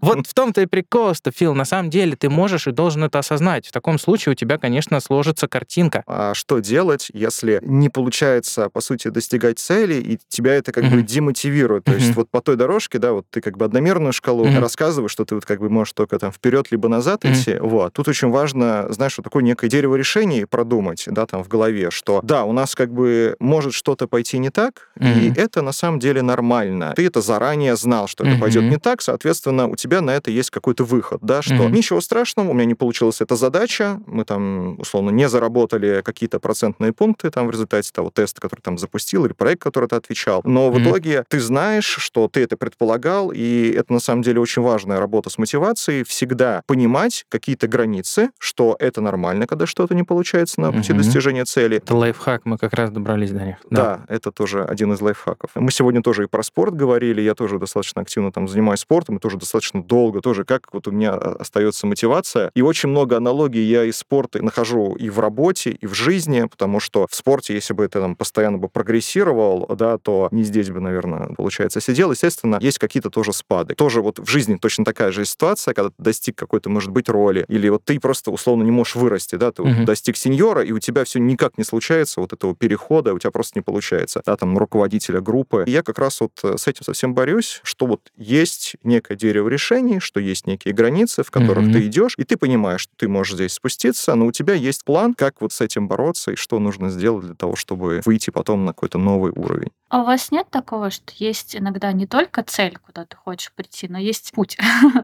Вот в том-то и прикол, что, Фил, на самом деле ты можешь и должен это осознать. В таком случае у тебя, конечно, сложится картинка. А что делать, если не получается, по сути, достигать цели, и тебя это как бы демотивирует? То есть вот по той дорожке, да, вот ты как бы одномерную шкалу рассказываешь, что ты вот как бы можешь только там вперед либо назад идти. Вот. Тут очень важно, знаешь, вот такое некое дерево решений продумать, да, там в голове, что да, у нас как бы может что-то пойти не так, и это на самом деле нормально. Ты это заранее знал, что это пойдет не так, соответственно, у тебя на это есть какой-то выход, да, что ничего страшного, у меня не получилась эта задача, мы там, условно, не заработали какие-то процентные пункты там в результате того теста, который там запустил, или проект, который ты отвечал, но в итоге ты знаешь, что ты это предполагал, и это на самом деле очень важная работа с мотивацией, всегда понимать какие-то границы, что это нормально, когда что-то не получается на пути достижения цели. Это лайфхак, мы как раз добрались до них. Да, это тоже один из лайфхаков. Мы сегодня тоже и про спорт говорили, я тоже достаточно активно там занимаюсь спортом, и тоже достаточно долго, тоже как вот у меня остается мотивация. И очень много аналогий я из спорта нахожу и в работе, и в жизни, потому что в спорте, если бы ты там постоянно бы прогрессировал, да, то не здесь бы, наверное, получается, сидел. Естественно, есть какие-то тоже спады. Тоже вот в жизни точно такая же ситуация, когда ты достиг какой-то, может быть, роли, или вот ты просто условно не можешь вырасти, да, ты вот достиг сеньора, и у тебя все никак не случается, вот этого перехода, у тебя просто не получается, да, там, руководителя группы. И я как раз вот с этим совсем борюсь, что вот есть некое дерево решений, что есть некие границы, в которых ты идешь, и ты понимаешь, что ты можешь здесь спуститься, но у тебя есть план, как вот с этим бороться и что нужно сделать для того, чтобы выйти потом на какой-то новый уровень. А у вас нет такого, что есть иногда не только цель, куда ты хочешь прийти, но есть путь,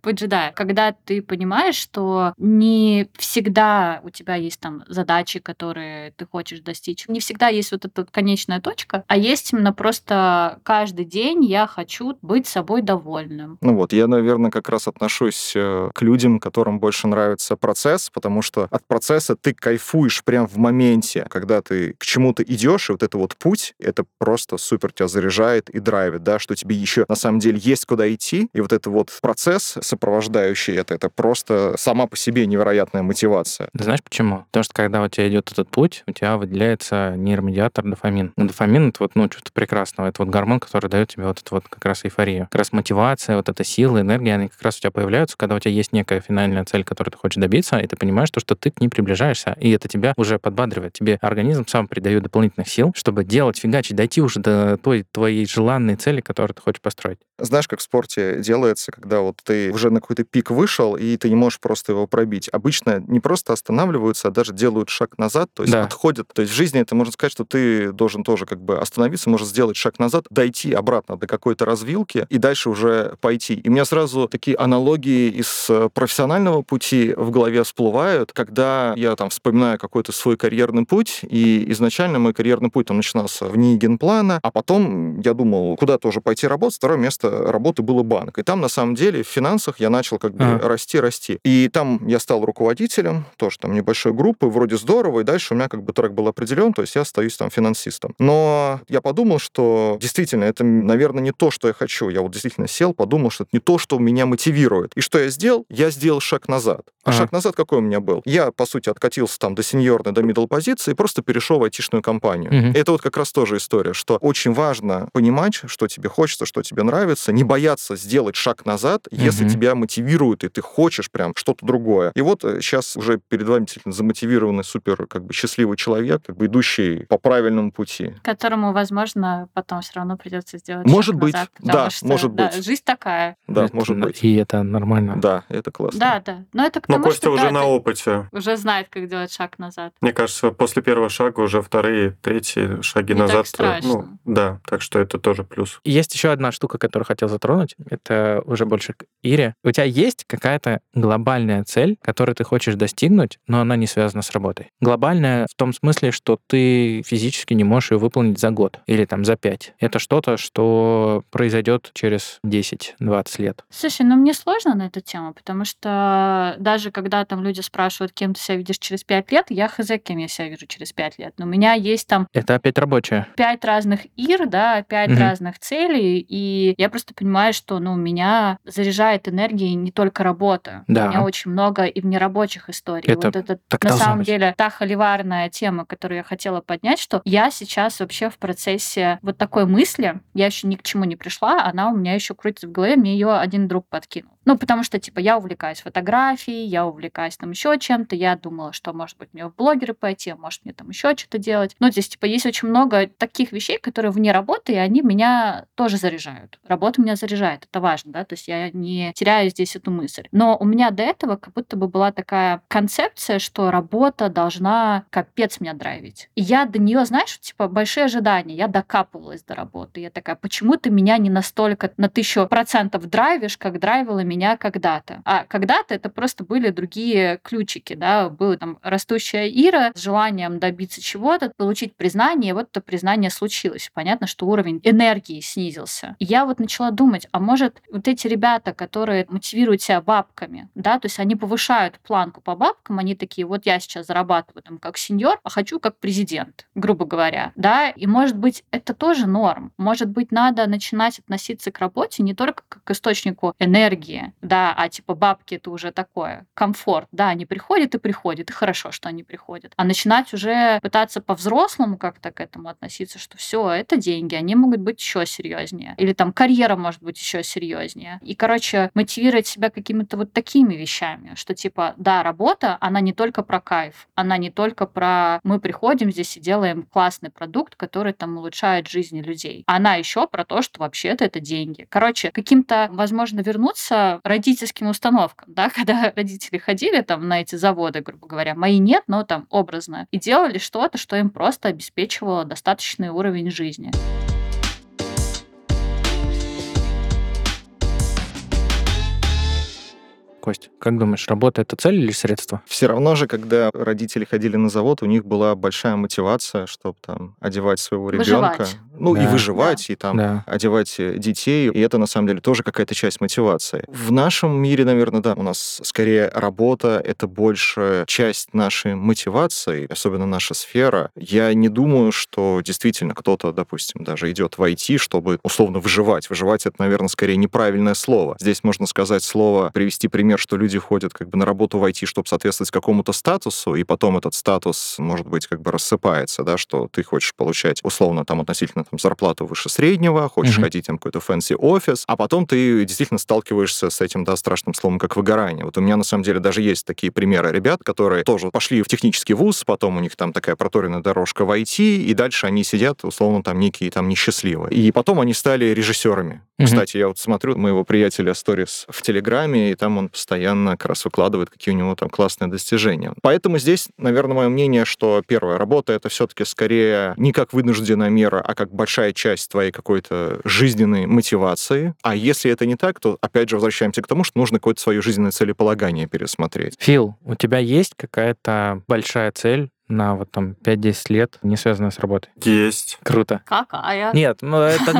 путь джедая, когда ты понимаешь, что не всегда у тебя есть там задачи, которые ты хочешь достичь, не всегда есть вот эта конечная точка, а есть именно просто каждый день я хочу быть собой довольным. Ну вот, я, наверное, как раз отношусь к людям, которым больше нравится процесс, потому что от процесса ты кайфуешь прямо в моменте, когда ты к чему-то идешь, и вот это вот путь, это просто супер тебя заряжает и драйвит, да, что тебе еще на самом деле есть куда идти, и вот этот вот процесс, сопровождающий это просто сама по себе невероятная мотивация. Ты знаешь почему? Потому что когда у тебя идет этот путь, у тебя выделяется нейромедиатор дофамин. Но дофамин — это вот, ну, чувство прекрасного, это вот гормон, который дает тебе вот эту вот как раз эйфорию. Как раз мотивация, вот эта сила, энергия, они как раз у тебя появляются появляются, когда у тебя есть некая финальная цель, которую ты хочешь добиться, и ты понимаешь, что ты к ней приближаешься, и это тебя уже подбадривает. Тебе организм сам придает дополнительных сил, чтобы делать, фигачить, дойти уже до той твоей желанной цели, которую ты хочешь построить. Знаешь, как в спорте делается, когда вот ты уже на какой-то пик вышел, и ты не можешь просто его пробить. Обычно не просто останавливаются, а даже делают шаг назад, то есть отходят. То есть в жизни это можно сказать, что ты должен тоже как бы остановиться, можешь сделать шаг назад, дойти обратно до какой-то развилки и дальше уже пойти. И у меня сразу такие аналогии из профессионального пути в голове всплывают, когда я там вспоминаю какой-то свой карьерный путь, и изначально мой карьерный путь там начинался вне генплана, а потом я думал, куда тоже пойти работать, второе место работы было банк. И там, на самом деле, в финансах я начал как бы расти. И там я стал руководителем, тоже там небольшой группы, вроде здорово, и дальше у меня как бы трек был определен, то есть я остаюсь там финансистом. Но я подумал, что действительно, это, наверное, не то, что я хочу. Я вот действительно сел, подумал, что это не то, что меня мотивирует. И что я сделал? Я сделал шаг назад. А шаг назад какой у меня был? Я, по сути, откатился там до сеньорной, до middle позиции и просто перешел в айтишную компанию. Это вот как раз тоже история, что очень важно понимать, что тебе хочется, что тебе нравится, не бояться сделать шаг назад, если тебя мотивирует, и ты хочешь прям что-то другое. И вот сейчас уже перед вами действительно замотивированный, супер как бы счастливый человек, как бы идущий по правильному пути. Которому, возможно, потом все равно придется сделать шаг назад. Может быть. Жизнь такая. Да, может быть. И это нормально. Да, это классно. Да. Но Костя уже на опыте. Уже знает, как делать шаг назад. Мне кажется, после первого шага уже вторые, третьи шаги не назад. Так что это тоже плюс. Есть еще одна штука, которую хотел затронуть. Это уже больше к Ире. У тебя есть какая-то глобальная цель, которую ты хочешь достигнуть, но она не связана с работой? Глобальная в том смысле, что ты физически не можешь ее выполнить за год или там за 5. Это что-то, что произойдет через 10-20 лет. Слушай, ну мне сложно на эту тему, потому что даже когда там люди спрашивают, кем ты себя видишь через 5 лет, я хз, кем я себя вижу через 5 лет. Но у меня есть там... Это опять рабочее. 5 разных ир, 5 разных целей, и я просто понимаю, что меня заряжает энергией не только работа. Да. У меня очень много и внерабочих историй. Это на самом деле та холиварная тема, которую я хотела поднять, что я сейчас вообще в процессе вот такой мысли, я еще ни к чему не пришла, она у меня еще крутится в голове, мне ее один друг подкинул. Потому что, я увлекаюсь фотографией, я увлекаюсь там еще чем-то, я думала, что, может быть, мне в блогеры пойти, может, мне там еще что-то делать. Есть очень много таких вещей, которые вне работы, и они меня тоже заряжают. Работа меня заряжает, это важно, то есть я не теряю здесь эту мысль. Но у меня до этого как будто бы была такая концепция, что работа должна капец меня драйвить. И я до нее, большие ожидания, я докапывалась до работы. Я такая, почему ты меня не настолько на 1000% драйвишь, как драйвила меня когда-то? А когда-то это просто были другие ключики, была там растущая Ира с желанием добиться чего-то, получить признание, и вот это признание случилось. Понятно, что уровень энергии снизился. И я начала думать, а может, вот эти ребята, которые мотивируют себя бабками, то есть они повышают планку по бабкам, они такие, вот я сейчас зарабатываю там как сеньор, а хочу как президент, грубо говоря, и может быть, это тоже норм. Может быть, надо начинать относиться к работе не только как к источнику энергии, бабки это уже такое, комфорт, они приходят, и хорошо, что они приходят. А начинать уже пытаться по-взрослому как-то к этому относиться, что все, это деньги, они могут быть еще серьезнее. Или там карьера может быть еще серьезнее. И, мотивировать себя какими-то вот такими вещами, что работа, она не только про кайф, она не только про мы приходим здесь и делаем классный продукт, который там улучшает жизни людей. Она еще про то, что вообще-то это деньги. Каким-то, возможно, вернуться родительским установкам, когда родители ходили там на эти заводы, грубо говоря, мои нет, но там образно, и делали что-то, что им просто обеспечивало достаточный уровень жизни. Кость, как думаешь, работа — это цель или средство? Все равно же, когда родители ходили на завод, у них была большая мотивация, чтобы там одевать своего ребенка. И выживать, и одевать детей. И это, на самом деле, тоже какая-то часть мотивации. В нашем мире, наверное, у нас скорее работа — это больше часть нашей мотивации, особенно наша сфера. Я не думаю, что действительно кто-то, допустим, даже идет в IT, чтобы условно выживать. Выживать — это, наверное, скорее неправильное слово. Здесь можно сказать слово, привести пример, что люди ходят на работу в IT, чтобы соответствовать какому-то статусу, и потом этот статус, может быть, рассыпается, что ты хочешь получать условно там относительно там, зарплату выше среднего, хочешь ходить там какой-то фэнси офис, а потом ты действительно сталкиваешься с этим, да, страшным словом, как выгорание. Вот у меня, на самом деле, даже есть такие примеры ребят, которые тоже пошли в технический вуз, потом у них там такая проторенная дорожка в IT, и дальше они сидят, условно, там некие там несчастливые. И потом они стали режиссерами. Кстати, я вот смотрю моего приятеля сторис в Телеграме, и там он постоянно как раз выкладывает, какие у него там классные достижения. Поэтому здесь, наверное, мое мнение, что первая работа — это все-таки скорее не как вынужденная мера, а как большая часть твоей какой-то жизненной мотивации. А если это не так, то, опять же, возвращаемся к тому, что нужно какое-то свое жизненное целеполагание пересмотреть. Фил, у тебя есть какая-то большая цель на вот там 5-10 лет, не связанная с работой? Есть. Круто. Какая? Нет, ну это...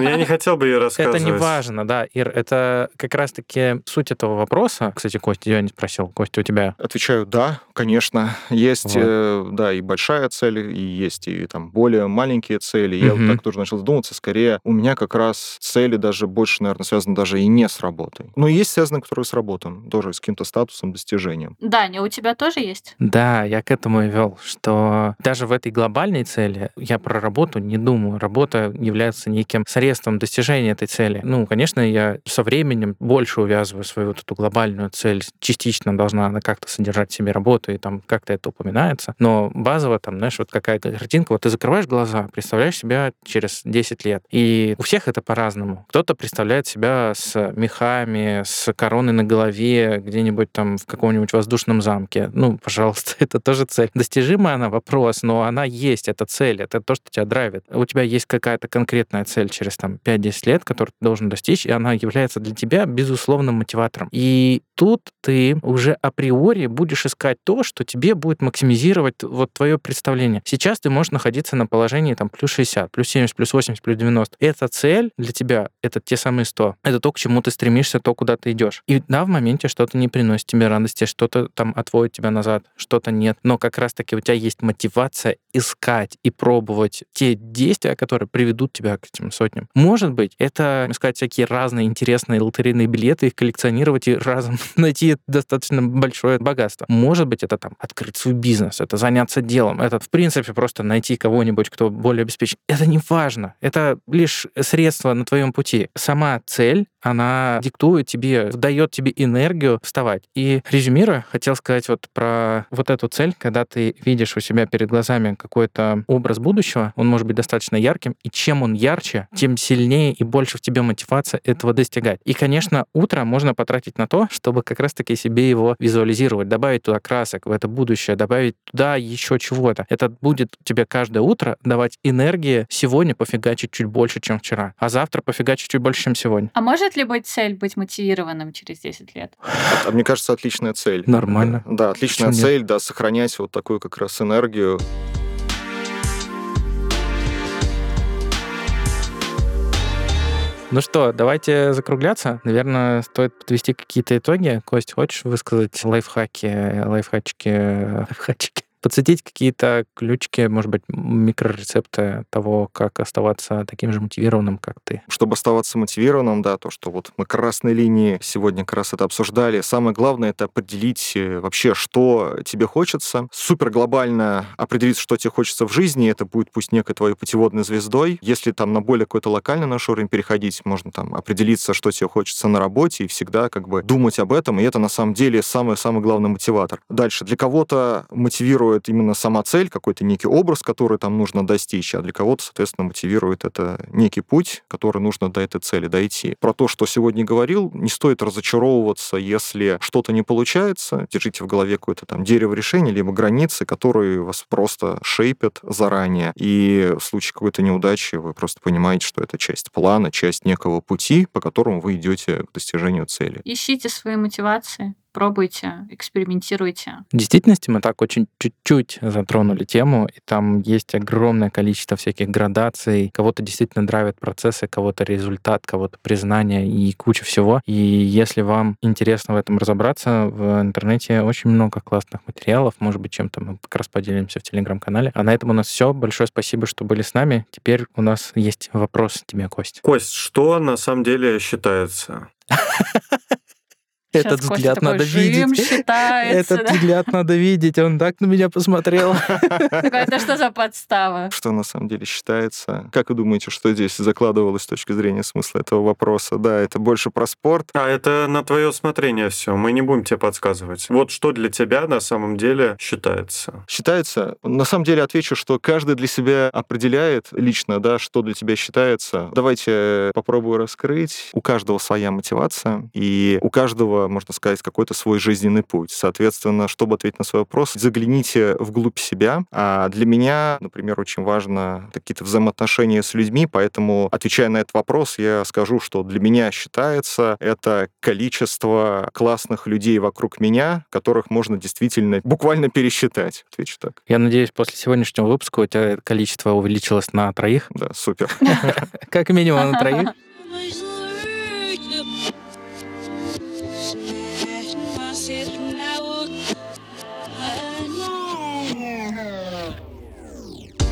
Я не хотел бы ее рассказывать. Это не важно, да, Ир. Это как раз-таки суть этого вопроса. Кстати, Костя, я не спросил. Костя, у тебя? Отвечаю, да, конечно. Есть, вот. Да, и большая цель, и есть и там более маленькие цели. Я вот так тоже начал задумываться. Скорее, у меня как раз цели даже больше, наверное, связаны даже и не с работой. Но есть связаны, которые с работой, тоже с каким-то статусом, достижением. Даня, у тебя тоже есть? Да, я к этому и что даже в этой глобальной цели я про работу не думаю. Работа является неким средством достижения этой цели. Ну, конечно, я со временем больше увязываю свою вот эту глобальную цель. Частично должна она как-то содержать в себе работу, и там как-то это упоминается. Но базово там, знаешь, вот какая-то картинка. Вот ты закрываешь глаза, представляешь себя через 10 лет. И у всех это по-разному. Кто-то представляет себя с мехами, с короной на голове, где-нибудь там в каком-нибудь воздушном замке. Ну, пожалуйста, это тоже цель. Достижимая она, вопрос, но она есть, это цель, это то, что тебя драйвит. У тебя есть какая-то конкретная цель через там, 5-10 лет, которую ты должен достичь, и она является для тебя безусловным мотиватором. И тут ты уже априори будешь искать то, что тебе будет максимизировать вот твое представление. Сейчас ты можешь находиться на положении там, плюс 60, плюс 70, плюс 80, плюс 90. Эта цель для тебя, это те самые 100. Это то, к чему ты стремишься, то, куда ты идешь. И да, в моменте что-то не приносит тебе радости, что-то там отводит тебя назад, что-то нет. Но как раз таки у тебя есть мотивация искать и пробовать те действия, которые приведут тебя к этим сотням. Может быть, это искать всякие разные интересные лотерейные билеты, их коллекционировать и разом найти достаточно большое богатство. Может быть, это там открыть свой бизнес, это заняться делом, это в принципе просто найти кого-нибудь, кто более обеспечен. Это не важно, это лишь средство на твоем пути. Сама цель, она диктует тебе, дает тебе энергию вставать. И резюмируя, хотел сказать вот про вот эту цель, когда ты видишь у себя перед глазами какой-то образ будущего, он может быть достаточно ярким, и чем он ярче, тем сильнее и больше в тебе мотивация этого достигать. И, конечно, утро можно потратить на то, чтобы как раз-таки себе его визуализировать, добавить туда красок, в это будущее, добавить туда еще чего-то. Это будет тебе каждое утро давать энергии сегодня пофигачить чуть больше, чем вчера, а завтра пофигачить чуть больше, чем сегодня. А может ли быть цель быть мотивированным через 10 лет? Мне кажется, отличная цель. Нормально. Да, отличная цель, да, сохранять вот такую как раз энергию. Ну что, давайте закругляться. Наверное, стоит подвести какие-то итоги. Кость, хочешь высказать лайфхачики? Подсветить какие-то ключики, может быть, микрорецепты того, как оставаться таким же мотивированным, как ты. Чтобы оставаться мотивированным, да, то, что вот мы красной линии сегодня как раз это обсуждали. Самое главное — это определить вообще, что тебе хочется. Супер глобально определить, что тебе хочется в жизни. Это будет пусть некой твоей путеводной звездой. Если там на более какой-то локальный наш уровень переходить, можно там определиться, что тебе хочется на работе, и всегда как бы думать об этом. И это на самом деле самый-самый главный мотиватор. Дальше. Для кого-то мотивирует именно сама цель, какой-то некий образ, который там нужно достичь, а для кого-то, соответственно, мотивирует это некий путь, который нужно до этой цели дойти. Про то, что сегодня говорил, не стоит разочаровываться, если что-то не получается. Держите в голове какое-то там дерево решений, либо границы, которые вас просто шейпят заранее, и в случае какой-то неудачи вы просто понимаете, что это часть плана, часть некого пути, по которому вы идете к достижению цели. Ищите свои мотивации. Пробуйте, экспериментируйте. В действительности мы так очень чуть-чуть затронули тему, и там есть огромное количество всяких градаций. Кого-то действительно драйвят процессы, кого-то результат, кого-то признание и куча всего. И если вам интересно в этом разобраться, в интернете очень много классных материалов. Может быть, чем-то мы как раз поделимся в Телеграм-канале. А на этом у нас все. Большое спасибо, что были с нами. Теперь у нас есть вопрос тебе, Кость. Кость, что на самом деле считается? Этот взгляд надо видеть. Этот взгляд надо видеть. Он так на меня посмотрел. Это что за подстава? Что на самом деле считается? Как вы думаете, что здесь закладывалось с точки зрения смысла этого вопроса? Да, это больше про спорт. А это на твое усмотрение все. Мы не будем тебе подсказывать. Вот что для тебя на самом деле считается? Считается? На самом деле отвечу, что каждый для себя определяет лично, да, что для тебя считается. Давайте попробую раскрыть. У каждого своя мотивация, и у каждого, можно сказать, какой-то свой жизненный путь. Соответственно, чтобы ответить на свой вопрос, загляните вглубь себя. А для меня, например, очень важно какие-то взаимоотношения с людьми, поэтому, отвечая на этот вопрос, я скажу, что для меня считается это количество классных людей вокруг меня, которых можно действительно буквально пересчитать. Отвечу так. Я надеюсь, после сегодняшнего выпуска у тебя количество увеличилось на 3. Да, супер. Как минимум на 3.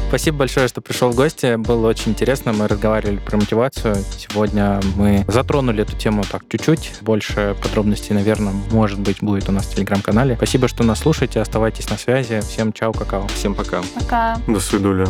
Спасибо большое, что пришел в гости. Было очень интересно. Мы разговаривали про мотивацию. Сегодня мы затронули эту тему так чуть-чуть. Больше подробностей, наверное, может быть, будет у нас в Телеграм-канале. Спасибо, что нас слушаете. Оставайтесь на связи. Всем чао, какао. Всем пока. Пока. До свидули.